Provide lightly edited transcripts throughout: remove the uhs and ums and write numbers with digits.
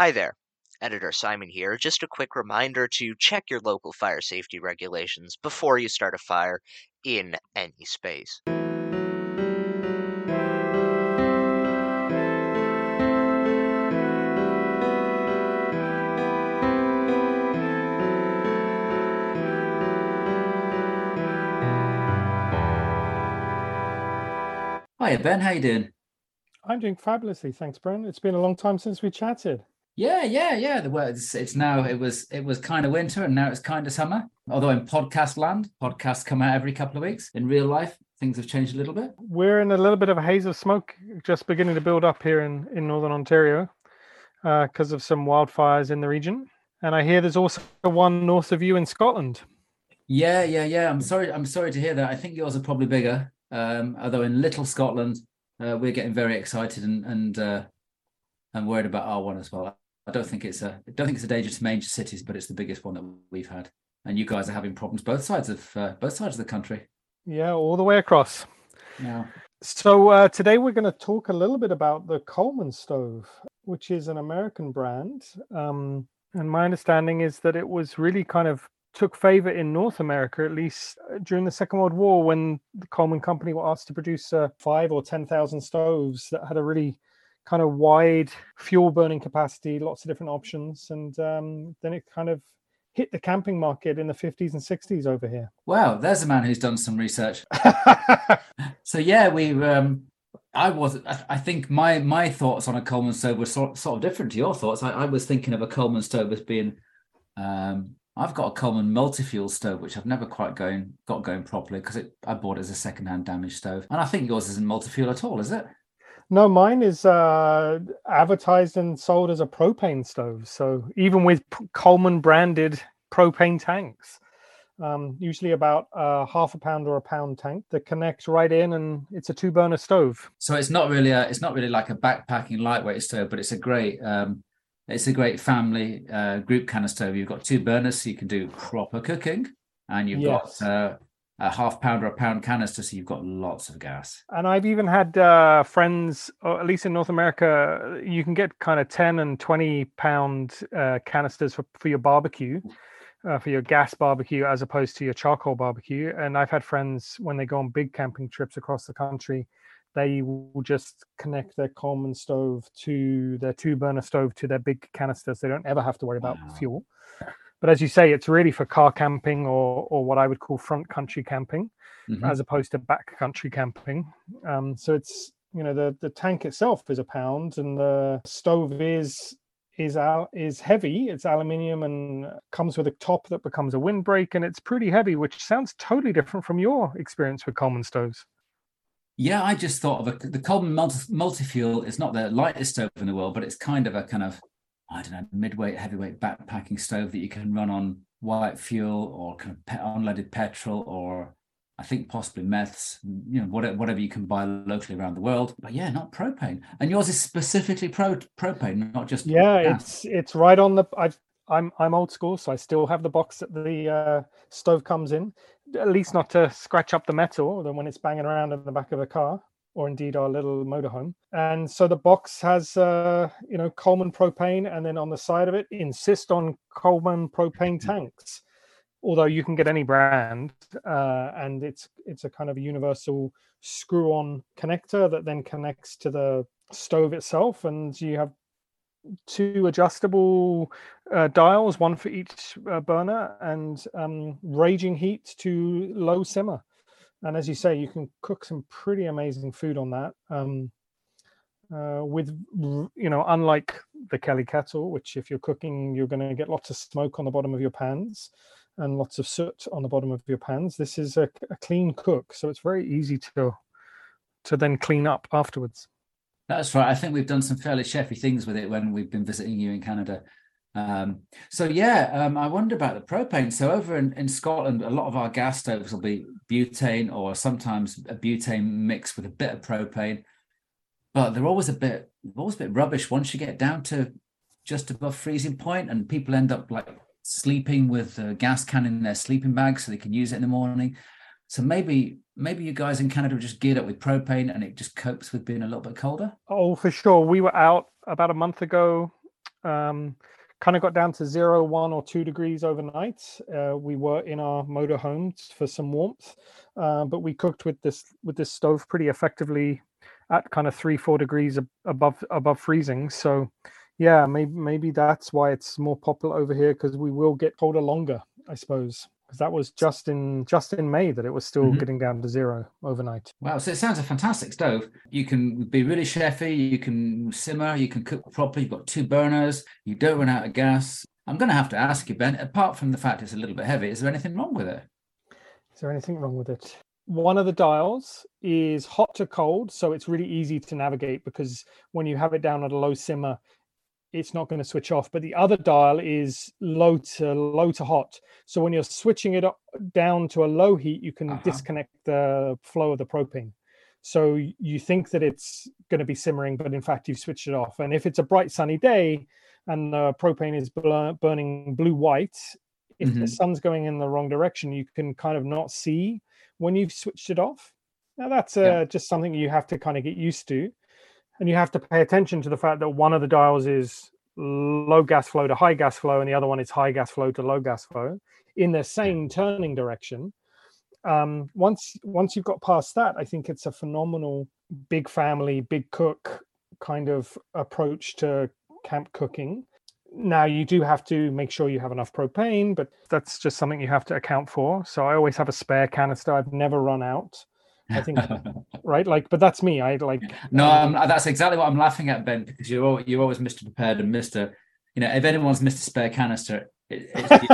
Hi there, Editor Simon here. Just a quick reminder to check your local fire safety regulations before you start a fire in any space. Hi Ben, how you doing? I'm doing fabulously, thanks, Bren. It's been a long time since we chatted. Yeah. It was kind of winter and now it's kind of summer. Although in podcast land, podcasts come out every couple of weeks. In real life, things have changed a little bit. We're in a little bit of a haze of smoke just beginning to build up here in Northern Ontario because of some wildfires in the region. And I hear there's also one north of you in Scotland. Yeah. I'm sorry to hear that. I think yours are probably bigger. Although in Little Scotland, we're getting very excited and worried about our one as well. I don't think it's a danger to major cities, but it's the biggest one that we've had. And you guys are having problems both sides of the country. Yeah, all the way across. Yeah. So today we're going to talk a little bit about the Coleman stove, which is an American brand. And my understanding is that it was really kind of took favor in North America, at least during the Second World War, when the Coleman company were asked to produce 5,000 or 10,000 stoves that had a really kind of wide fuel burning capacity, lots of different options. And then it kind of hit the camping market in the 50s and 60s over here. Wow, there's a man who's done some research. So yeah, I think my thoughts on a Coleman stove were sort of different to your thoughts. I was thinking of a Coleman stove as being, I've got a Coleman multi-fuel stove, which I've never quite got going properly because I bought it as a secondhand damaged stove. And I think yours isn't multi-fuel at all, is it? No, mine is advertised and sold as a propane stove. So even with Coleman branded propane tanks, usually about half a pound or a pound tank that connects right in, and it's a 2-burner stove. So it's not really like a backpacking lightweight stove, but it's a great family group kind of stove. You've got 2 burners, so you can do proper cooking, and you've got a half pound or a pound canister, so you've got lots of gas. And I've even had friends, or at least in North America, you can get kind of 10 and 20 pound canisters for your barbecue, for your gas barbecue, as opposed to your charcoal barbecue. And I've had friends, when they go on big camping trips across the country, they will just connect their Coleman stove to their 2-burner stove to their big canisters. They don't ever have to worry about fuel. But as you say, it's really for car camping or what I would call front country camping, as opposed to back country camping. So it's, you know, the tank itself is a pound, and the stove is heavy. It's aluminium and comes with a top that becomes a windbreak, and it's pretty heavy, which sounds totally different from your experience with Coleman stoves. Yeah, I just thought of the Coleman multi-fuel is not the lightest stove in the world, but it's kind of I don't know, midweight, heavyweight backpacking stove that you can run on white fuel or kind of unleaded petrol, or I think possibly meths, you know, whatever you can buy locally around the world. But yeah, not propane. And yours is specifically propane, not just gas. It's right on the. I'm old school, so I still have the box that the stove comes in, at least not to scratch up the metal than when it's banging around in the back of a car, or indeed our little motorhome. And so the box has, Coleman propane, and then on the side of it, insist on Coleman propane tanks. Although you can get any brand, and it's a kind of universal screw-on connector that then connects to the stove itself, and you have 2 adjustable dials, one for each burner, and raging heat to low simmer. And as you say, you can cook some pretty amazing food on that. With, you know, unlike the Kelly Kettle, which if you're cooking, you're going to get lots of smoke on the bottom of your pans and lots of soot on the bottom of your pans. This is a clean cook, so it's very easy to then clean up afterwards. That's right. I think we've done some fairly chefy things with it when we've been visiting you in Canada. I wonder about the propane. So over in Scotland, a lot of our gas stoves will be butane, or sometimes a butane mix with a bit of propane, but they're always a bit rubbish once you get down to just above freezing point, and people end up like sleeping with a gas can in their sleeping bag so they can use it in the morning. So maybe you guys in Canada are just geared up with propane and it just copes with being a little bit colder. Oh, for sure. We were out about a month ago Kind of got down to 0, 1, or 2 degrees overnight. We were in our motorhomes for some warmth, but we cooked with this stove pretty effectively at kind of 3, 4 degrees above freezing. So yeah, maybe that's why it's more popular over here, because we will get colder longer, I suppose. Because that was just in May that it was still getting down to 0 overnight. Wow, so it sounds a fantastic stove. You can be really chefy, you can simmer, you can cook properly, you've got 2 burners, you don't run out of gas. I'm going to have to ask you, Ben, apart from the fact it's a little bit heavy, is there anything wrong with it? Is there anything wrong with it? One of the dials is hot to cold, so it's really easy to navigate, because when you have it down at a low simmer, it's not going to switch off. But the other dial is low to hot. So when you're switching it up, down to a low heat, you can disconnect the flow of the propane. So you think that it's going to be simmering, but in fact, you've switched it off. And if it's a bright sunny day and the propane is burning blue-white, if the sun's going in the wrong direction, you can kind of not see when you've switched it off. Now, that's just something you have to kind of get used to. And you have to pay attention to the fact that one of the dials is low gas flow to high gas flow, and the other one is high gas flow to low gas flow in the same turning direction. Once you've got past that, I think it's a phenomenal big family, big cook kind of approach to camp cooking. Now, you do have to make sure you have enough propane, but that's just something you have to account for. So I always have a spare canister. I've never run out. I think, right? Like, but that's me. That's exactly what I'm laughing at, Ben, because you're always Mr. Prepared and Mr. You know, if anyone's Mr. Spare Canister, it's you.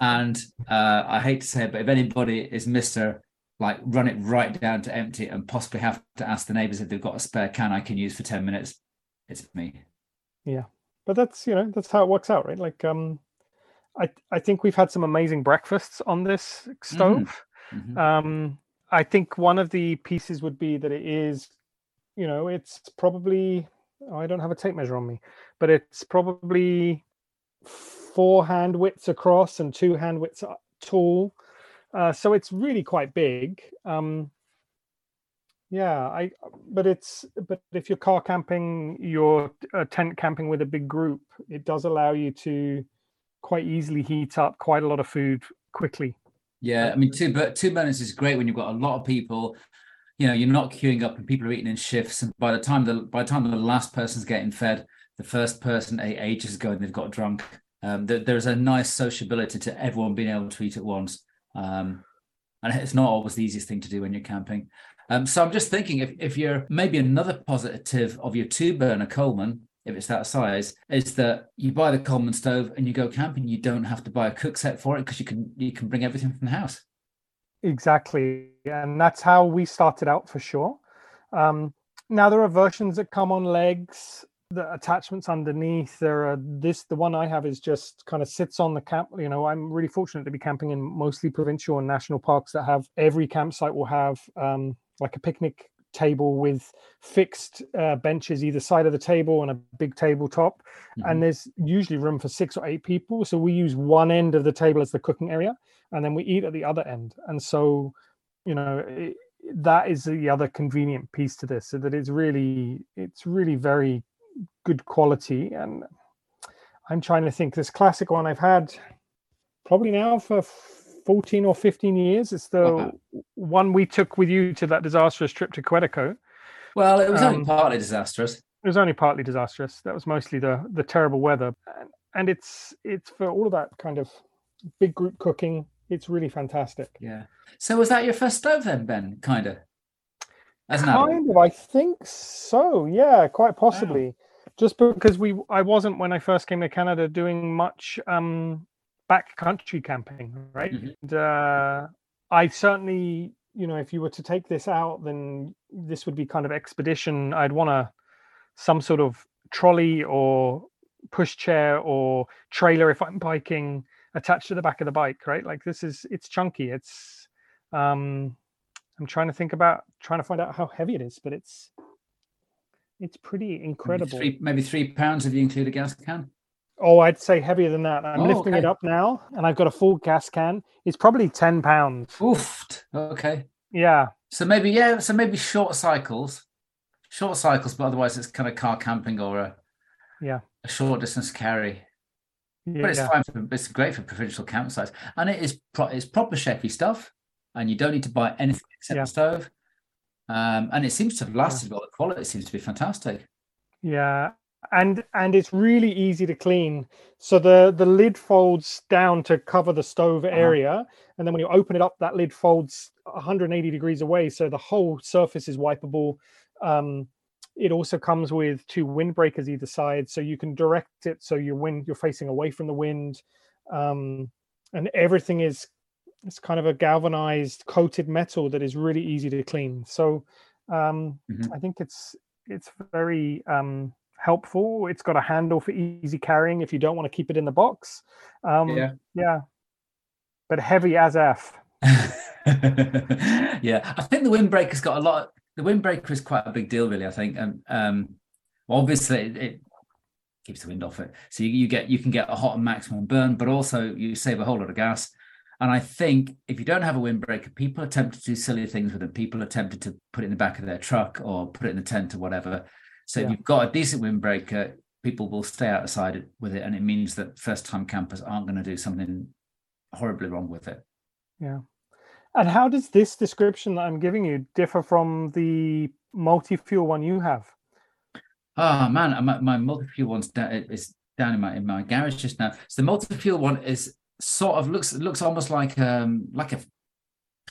And I hate to say it, but if anybody is Mr. like run it right down to empty and possibly have to ask the neighbours if they've got a spare can I can use for 10 minutes, it's me. Yeah, but that's how it works out, right? Like, I think we've had some amazing breakfasts on this stove. Mm-hmm. I think one of the pieces would be that it is, it's probably, I don't have a tape measure on me, but it's probably 4 hand widths across and 2 hand widths tall. So it's really quite big. But if you're car camping, you're tent camping with a big group, it does allow you to quite easily heat up quite a lot of food quickly. Yeah, I mean, 2 burners is great when you've got a lot of people. You know, you're not queuing up and people are eating in shifts. And by the time the last person's getting fed, the first person ate ages ago and they've got drunk. There's a nice sociability to everyone being able to eat at once. And it's not always the easiest thing to do when you're camping. So I'm just thinking if you're maybe another positive of your 2-burner Coleman, if it's that size, is that you buy the Coleman stove and you go camping. You don't have to buy a cook set for it because you can bring everything from the house. Exactly, and that's how we started out for sure. Now there are versions that come on legs, the attachments underneath. The one I have is just kind of sits on the camp. I'm really fortunate to be camping in mostly provincial and national parks that have every campsite will have like a picnic table with fixed benches either side of the table and a big tabletop, and there's usually room for 6 or 8 people. So we use one end of the table as the cooking area, and then we eat at the other end. And so, that is the other convenient piece to this, so that it's really very good quality. And I'm trying to think, this classic one I've had probably now for 14 or 15 years. It's the one we took with you to that disastrous trip to Quetico. Well, it was only partly disastrous. It was only partly disastrous. That was mostly the terrible weather. And it's for all of that kind of big group cooking. It's really fantastic. Yeah. So was that your first stove then, Ben? Kind of, I think so. Yeah, quite possibly. Wow. Just because I wasn't, when I first came to Canada, doing much backcountry camping, right? And I certainly, if you were to take this out, then this would be kind of expedition. I'd want some sort of trolley or pushchair or trailer if I'm biking attached to the back of the bike, right? Like it's chunky. It's I'm trying to find out how heavy it is, but it's pretty incredible. Maybe 3 pounds if you include a gas can. Oh, I'd say heavier than that. I'm lifting it up now, and I've got a full gas can. It's probably 10 pounds. Oof. Okay. Yeah. So maybe short cycles, but otherwise it's kind of car camping or a... Yeah. a short distance carry. Yeah. But it's fine for, it's great for provincial campsites, and it is it's proper chefy stuff, and you don't need to buy anything except the stove. And it seems to have lasted well. The quality seems to be fantastic. Yeah, and it's really easy to clean. So the lid folds down to cover the stove area, and then when you open it up, that lid folds 180 degrees away, so the whole surface is wipeable. It also comes with two windbreakers either side, so you can direct it so you're facing away from the wind, and everything is kind of a galvanized coated metal that is really easy to clean. So I think it's very helpful. It's got a handle for easy carrying if you don't want to keep it in the box. But heavy as F. Yeah, I think the windbreaker's got a lot. The windbreaker is quite a big deal, really, I think. And obviously it keeps the wind off it, so you can get a hot and maximum burn, but also you save a whole lot of gas. And I think if you don't have a windbreaker, people are tempted to do silly things with it. People are tempted to put it in the back of their truck or put it in the tent or whatever. So if you've got a decent windbreaker, people will stay outside with it, and it means that first-time campers aren't going to do something horribly wrong with it. Yeah. And how does this description that I'm giving you differ from the multi-fuel one you have? Oh man, my multi-fuel one's down in my garage just now. So the multi-fuel one is sort of looks almost like a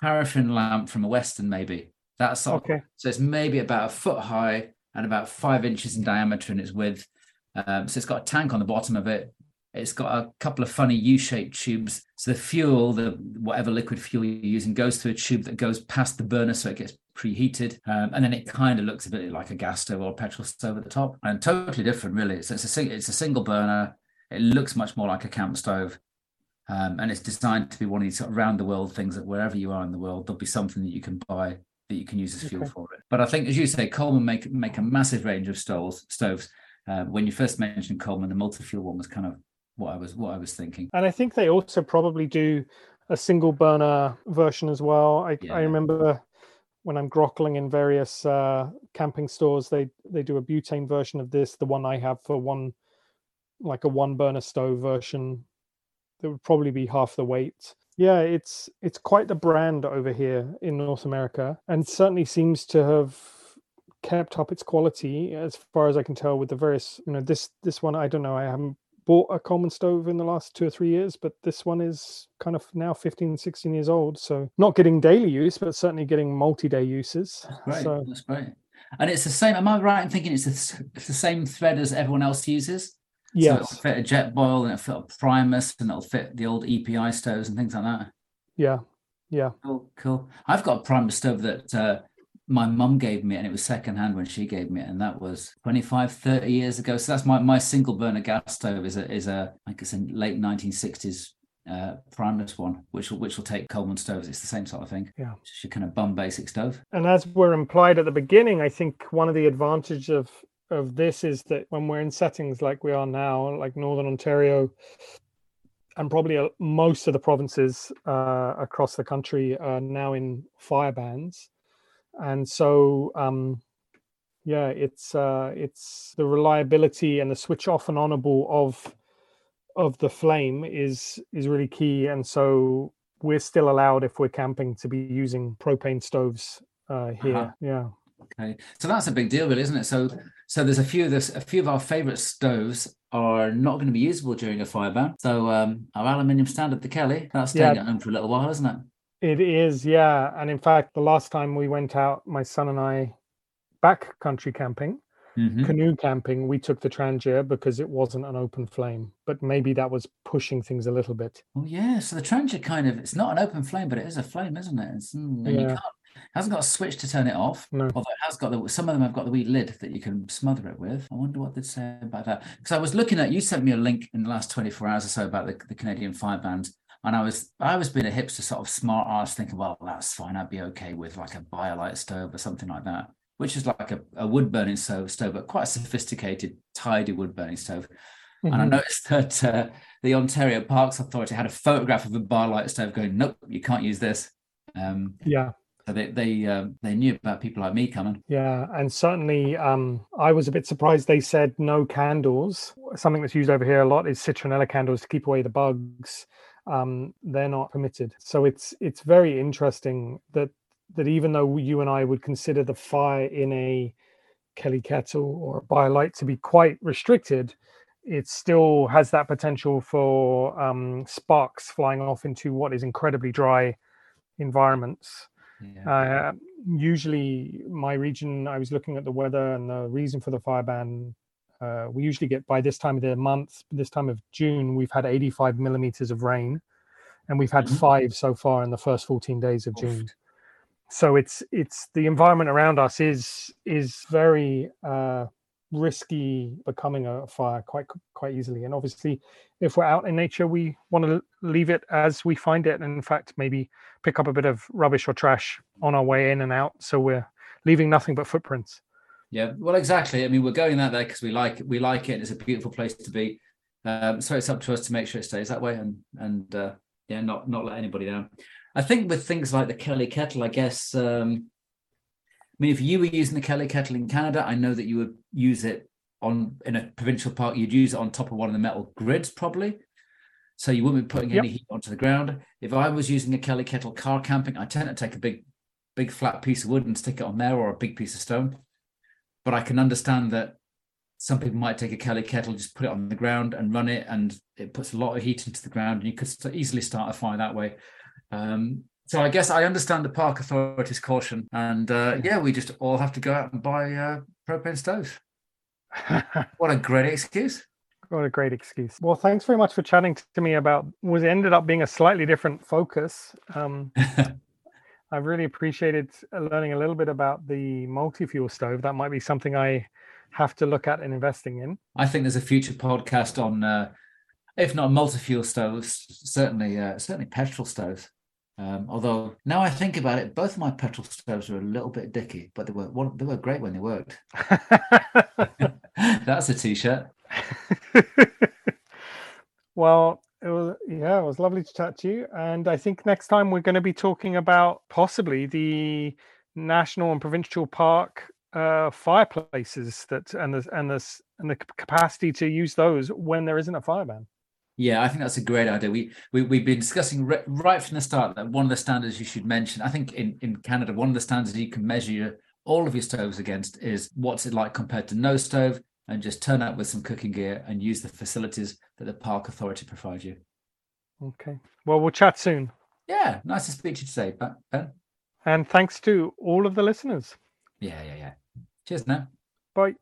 paraffin lamp from a Western, maybe. That's okay. So it's maybe about a foot high and about 5 inches in diameter in its width. So it's got a tank on the bottom of it. It's got a couple of funny U-shaped tubes. So the fuel, whatever liquid fuel you're using, goes through a tube that goes past the burner, so it gets preheated. And then it kind of looks a bit like a gas stove or a petrol stove at the top, and totally different, really. So it's a single burner. It looks much more like a camp stove. And it's designed to be one of these sort of round-the-world things that wherever you are in the world, there'll be something that you can buy that you can use as fuel for it. But I think, as you say, Coleman make a massive range of stoves. When you first mentioned Coleman, the multi-fuel one was kind of what I was thinking. And I think they also probably do a single burner version as well. I remember when I'm grockling in various camping stores, they do a butane version of this, the one I have for one burner stove version. That would probably be half the weight. Yeah, it's quite the brand over here in North America, and certainly seems to have kept up its quality as far as I can tell with the various, this one, I don't know, I haven't bought a Coleman stove in the last 2 or 3 years, but this one is kind of now 15, 16 years old. So not getting daily use, but certainly getting multi-day uses. That's great. And it's the same, am I right in thinking it's the same thread as everyone else uses? Yes. So it'll fit a Jetboil, and it'll fit a Primus, and it'll fit the old EPI stoves and things like that. Yeah, yeah. Cool. I've got a Primus stove that my mum gave me, and it was secondhand when she gave me it, and that was 25, 30 years ago. So that's my single burner gas stove is a like it's a late 1960s Primus one, which will take Coleman stoves. It's the same sort of thing. Yeah, it's just a kind of bum basic stove. And as were implied at the beginning, I think one of the advantages of this is that when we're in settings like we are now, like Northern Ontario, and probably most of the provinces across the country are now in fire bans. And so, it's the reliability and the switch off and onable of the flame is really key. And so we're still allowed, if we're camping, to be using propane stoves here. Uh-huh. Yeah. Okay, so that's a big deal, really, isn't it? So there's a few of our favourite stoves are not going to be usable during a fire ban. So our aluminium standard, the Kelly, that's staying at home for a little while, isn't it? It is, yeah. And in fact, the last time we went out, my son and I, backcountry camping, canoe camping, we took the Trangia because it wasn't an open flame. But maybe that was pushing things a little bit. Oh, yeah. So the Trangia kind of, it's not an open flame, but it is a flame, isn't it? And you can't. Hasn't got a switch to turn it off. No. Although it has got some of them have got the wee lid that you can smother it with. I wonder what they'd say about that. Because I was looking at, you sent me a link in the last 24 hours or so about the Canadian fire bans, and I was being a hipster sort of smart arse thinking, well, that's fine, I'd be okay with like a BioLite stove or something like that, which is like a wood burning stove, but quite a sophisticated, tidy wood burning stove. Mm-hmm. And I noticed that the Ontario Parks Authority had a photograph of a BioLite stove going, nope, you can't use this. So they knew about people like me coming. Yeah, and certainly I was a bit surprised they said no candles. Something that's used over here a lot is citronella candles to keep away the bugs. They're not permitted. So it's very interesting that even though you and I would consider the fire in a Kelly Kettle or a BioLite to be quite restricted, it still has that potential for sparks flying off into what is incredibly dry environments. Yeah. Usually my region, I was looking at the weather and the reason for the fire ban, we usually get by this time of the month, this time of June, we've had 85 millimeters of rain, and we've had five so far in the first 14 days of June. So it's the environment around us is very risky becoming a fire quite easily. And obviously if we're out in nature, we want to leave it as we find it, and in fact maybe pick up a bit of rubbish or trash on our way in and out, so we're leaving nothing but footprints. Yeah, well, exactly. I mean, we're going out there because we like it, and it's a beautiful place to be, so it's up to us to make sure it stays that way and yeah, not let anybody down. I think with things like the Kelly Kettle, I guess I mean, if you were using the Kelly Kettle in Canada, I know that you would use it in a provincial park. You'd use it on top of one of the metal grids, probably. So you wouldn't be putting any heat onto the ground. If I was using a Kelly Kettle car camping, I tend to take a big flat piece of wood and stick it on there, or a big piece of stone. But I can understand that some people might take a Kelly Kettle, just put it on the ground and run it, and it puts a lot of heat into the ground, and you could easily start a fire that way. So I guess I understand the park authority's caution, and we just all have to go out and buy propane stoves. What a great excuse. What a great excuse. Well, thanks very much for chatting to me about what ended up being a slightly different focus. I really appreciated learning a little bit about the multi-fuel stove. That might be something I have to look at and investing in. I think there's a future podcast on, if not multi-fuel stoves, certainly petrol stoves. Although now I think about it, both of my petrol stoves were a little bit dicky, but they were great when they worked. That's a t-shirt. Well, it was lovely to chat to you, and I think next time we're going to be talking about possibly the national and provincial park fireplaces and the capacity to use those when there isn't a fire ban. Yeah, I think that's a great idea. We've been discussing right from the start that one of the standards you should mention, I think in Canada, one of the standards you can measure all of your stoves against is what's it like compared to no stove, and just turn up with some cooking gear and use the facilities that the park authority provides you. Okay. Well, we'll chat soon. Yeah, nice to speak to you today, Ben. And thanks to all of the listeners. Yeah. Cheers now. Bye.